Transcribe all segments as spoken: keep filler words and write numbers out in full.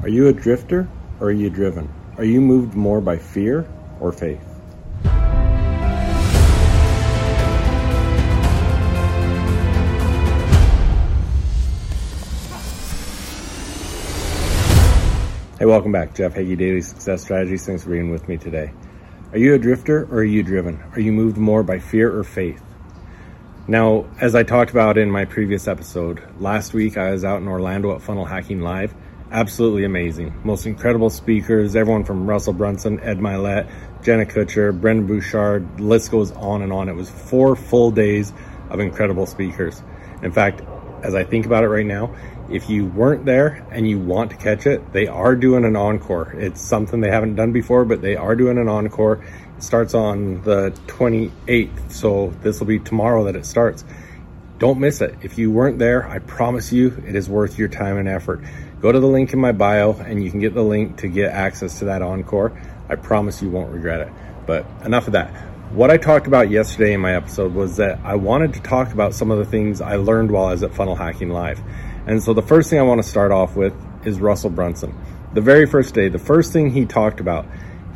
Are you a drifter or are you driven? Are you moved more by fear or faith? Hey, welcome back. Jeff Hagee, Daily Success Strategies. Thanks for being with me today. Are you a drifter or are you driven? Are you moved more by fear or faith? Now, as I talked about in my previous episode, last week I was out in Orlando at Funnel Hacking Live. Absolutely amazing. Most incredible speakers, everyone from Russell Brunson, Ed Mylett, Jenna Kutcher, Brendan Bouchard, the list goes on and on. It was four full days of incredible speakers. In fact, as I think about it right now, if you weren't there and you want to catch it, they are doing an encore. It's something they haven't done before, but they are doing an encore. It starts on the twenty-eighth, so this will be tomorrow that it starts. Don't miss it. If you weren't there, I promise you it is worth your time and effort. Go to the link in my bio and you can get the link to get access to that encore. I promise you won't regret it. But enough of that. What I talked about yesterday in my episode was that I wanted to talk about some of the things I learned while I was at Funnel Hacking Live. And so the first thing I want to start off with is Russell Brunson. The very first day, the first thing he talked about,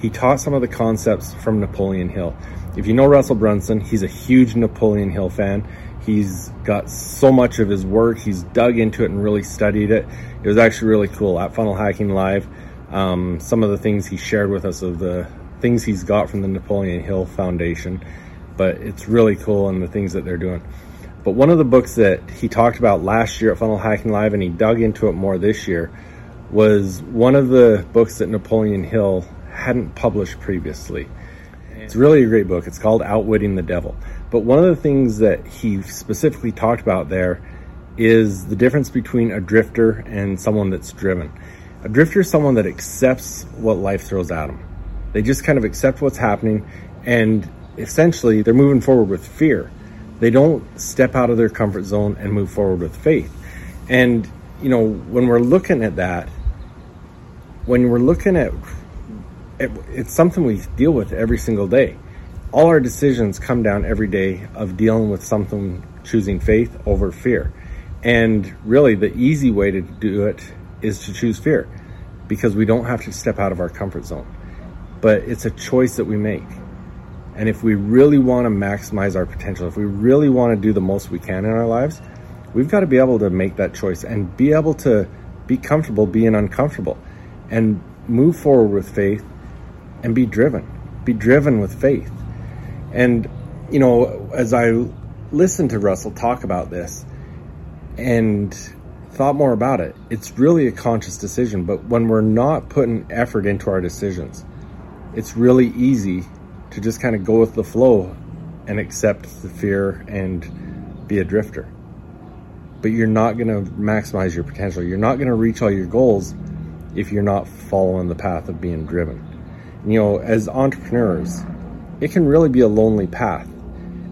he taught some of the concepts from Napoleon Hill. If you know Russell Brunson, he's a huge Napoleon Hill fan. He's got so much of his work. He's dug into it and really studied it. It was actually really cool. At Funnel Hacking Live, um, some of the things he shared with us of the things he's got from the Napoleon Hill Foundation, but it's really cool and the things that they're doing. But one of the books that he talked about last year at Funnel Hacking Live, and he dug into it more this year, was one of the books that Napoleon Hill hadn't published previously. It's really a great book. It's called Outwitting the Devil. But one of the things that he specifically talked about there is the difference between a drifter and someone that's driven. A drifter is someone that accepts what life throws at them. They just kind of accept what's happening, and essentially they're moving forward with fear. They don't step out of their comfort zone and move forward with faith. And, you know, when we're looking at that, when we're looking at It, it's something we deal with every single day. All our decisions come down every day of dealing with something, choosing faith over fear. And really the easy way to do it is to choose fear, because we don't have to step out of our comfort zone. But it's a choice that we make. And if we really want to maximize our potential, if we really want to do the most we can in our lives, we've got to be able to make that choice and be able to be comfortable being uncomfortable and move forward with faith. And be driven, be driven with faith. And, you know, as I listened to Russell talk about this and thought more about it, it's really a conscious decision. But when we're not putting effort into our decisions, it's really easy to just kind of go with the flow and accept the fear and be a drifter. But you're not going to maximize your potential. You're not going to reach all your goals if you're not following the path of being driven. You know, as entrepreneurs, it can really be a lonely path.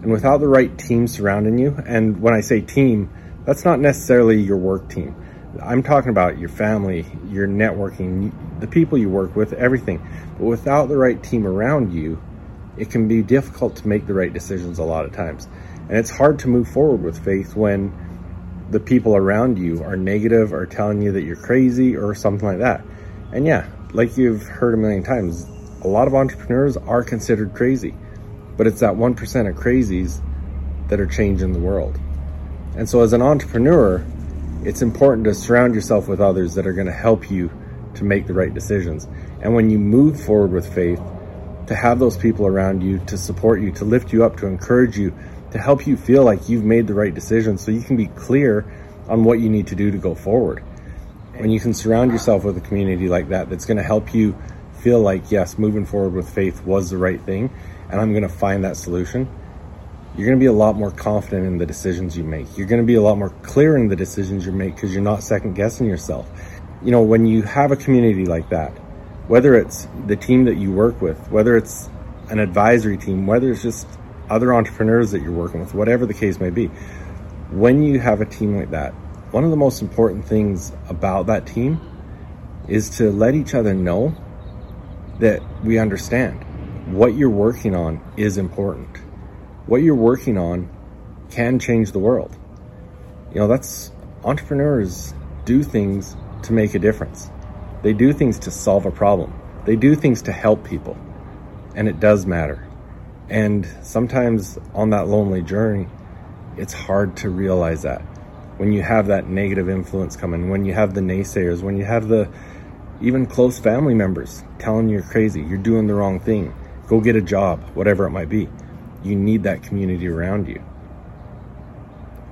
And without the right team surrounding you, and when I say team, that's not necessarily your work team. I'm talking about your family, your networking, the people you work with, everything. But without the right team around you, it can be difficult to make the right decisions a lot of times. And it's hard to move forward with faith when the people around you are negative or telling you that you're crazy or something like that. And yeah, like you've heard a million times, a lot of entrepreneurs are considered crazy, but it's that one percent of crazies that are changing the world. And so as an entrepreneur, it's important to surround yourself with others that are going to help you to make the right decisions. And when you move forward with faith, to have those people around you to support you, to lift you up, to encourage you, to help you feel like you've made the right decision so you can be clear on what you need to do to go forward. When you can surround yourself with a community like that, that's going to help you feel like, yes, moving forward with faith was the right thing, and I'm going to find that solution, you're going to be a lot more confident in the decisions you make. You're going to be a lot more clear in the decisions you make because you're not second guessing yourself. You know, when you have a community like that, whether it's the team that you work with, whether it's an advisory team, whether it's just other entrepreneurs that you're working with, whatever the case may be, when you have a team like that, one of the most important things about that team is to let each other know that we understand what you're working on is important. What you're working on can change the world. You know, that's entrepreneurs do things to make a difference. They do things to solve a problem. They do things to help people. And it does matter. And sometimes on that lonely journey, it's hard to realize that. When you have that negative influence coming, when you have the naysayers, when you have the even close family members telling you you're crazy, you're doing the wrong thing, go get a job, whatever it might be. You need that community around you.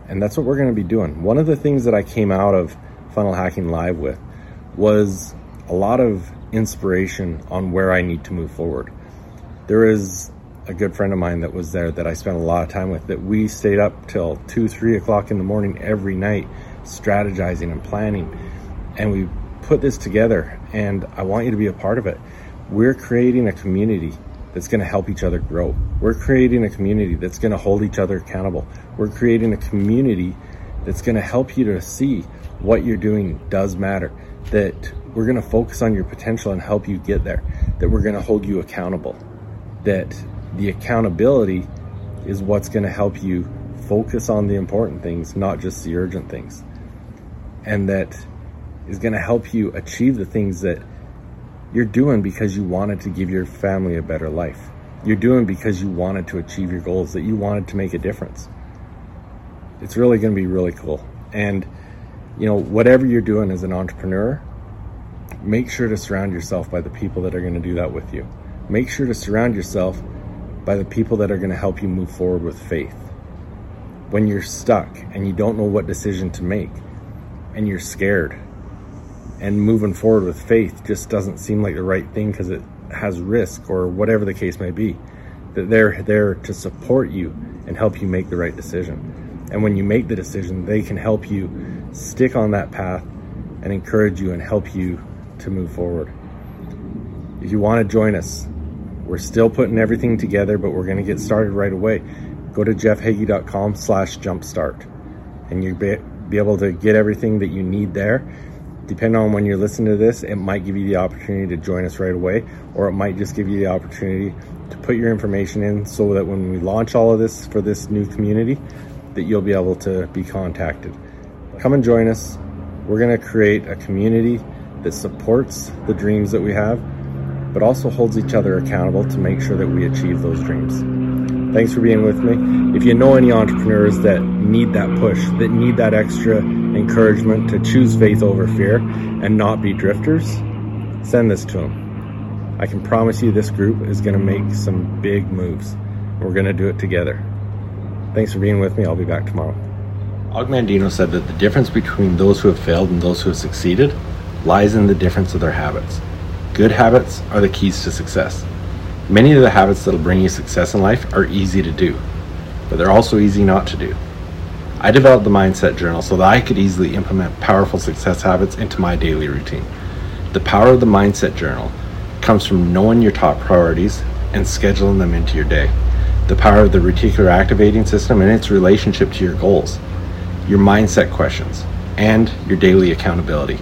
And that's what we're going to be doing. One of the things that I came out of Funnel Hacking Live with was a lot of inspiration on where I need to move forward. There is a good friend of mine that was there that I spent a lot of time with, that we stayed up till two, three o'clock in the morning every night, strategizing and planning. And we put this together, and I want you to be a part of it. We're creating a community that's going to help each other grow. We're creating a community that's going to hold each other accountable. We're creating a community that's going to help you to see what you're doing does matter, that we're going to focus on your potential and help you get there, that we're going to hold you accountable, that the accountability is what's going to help you focus on the important things, not just the urgent things, and that is going to help you achieve the things that you're doing because you wanted to give your family a better life. You're doing because you wanted to achieve your goals, that you wanted to make a difference. It's really going to be really cool. And, you know, whatever you're doing as an entrepreneur, make sure to surround yourself by the people that are going to do that with you. Make sure to surround yourself by the people that are going to help you move forward with faith. When you're stuck and you don't know what decision to make and you're scared, and moving forward with faith just doesn't seem like the right thing because it has risk or whatever the case may be, that they're there to support you and help you make the right decision. And when you make the decision, they can help you stick on that path and encourage you and help you to move forward. If you want to join us, we're still putting everything together, but we're going to get started right away. Go to jeffhagee.com slash jumpstart and you'll be able to get everything that you need there. Depending on when you're listening to this, it might give you the opportunity to join us right away, or it might just give you the opportunity to put your information in so that when we launch all of this for this new community, that you'll be able to be contacted. Come and join us. We're going to create a community that supports the dreams that we have, but also holds each other accountable to make sure that we achieve those dreams. Thanks for being with me. If you know any entrepreneurs that need that push, that need that extra encouragement to choose faith over fear and not be drifters, send this to them. I can promise you this group is going to make some big moves. We're going to do it together. Thanks for being with me. I'll be back tomorrow. Og Mandino said that the difference between those who have failed and those who have succeeded lies in the difference of their habits. Good habits are the keys to success. Many of the habits that will bring you success in life are easy to do, but they're also easy not to do. I developed the Mindset Journal so that I could easily implement powerful success habits into my daily routine. The power of the Mindset Journal comes from knowing your top priorities and scheduling them into your day. The power of the reticular activating system and its relationship to your goals, your mindset questions, and your daily accountability.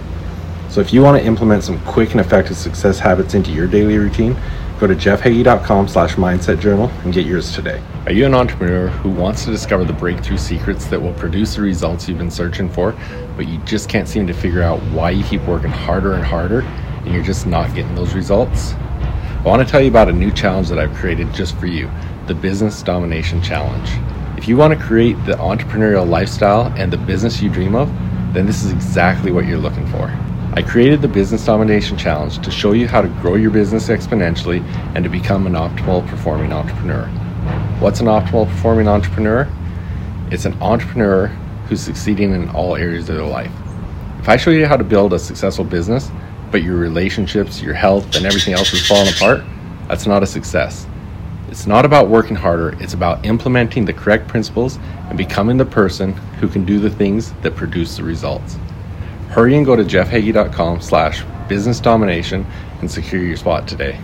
So if you want to implement some quick and effective success habits into your daily routine, go to jeffhagee.com slash mindset journal and get yours today. Are you an entrepreneur who wants to discover the breakthrough secrets that will produce the results you've been searching for, but you just can't seem to figure out why you keep working harder and harder and you're just not getting those results? I want to tell you about a new challenge that I've created just for you, the Business Domination Challenge. If you want to create the entrepreneurial lifestyle and the business you dream of, then this is exactly what you're looking for. I created the Business Domination Challenge to show you how to grow your business exponentially and to become an optimal performing entrepreneur. What's an optimal performing entrepreneur? It's an entrepreneur who's succeeding in all areas of their life. If I show you how to build a successful business, but your relationships, your health, and everything else is falling apart, that's not a success. It's not about working harder, it's about implementing the correct principles and becoming the person who can do the things that produce the results. Hurry and go to jeffhagee.com slash business domination and secure your spot today.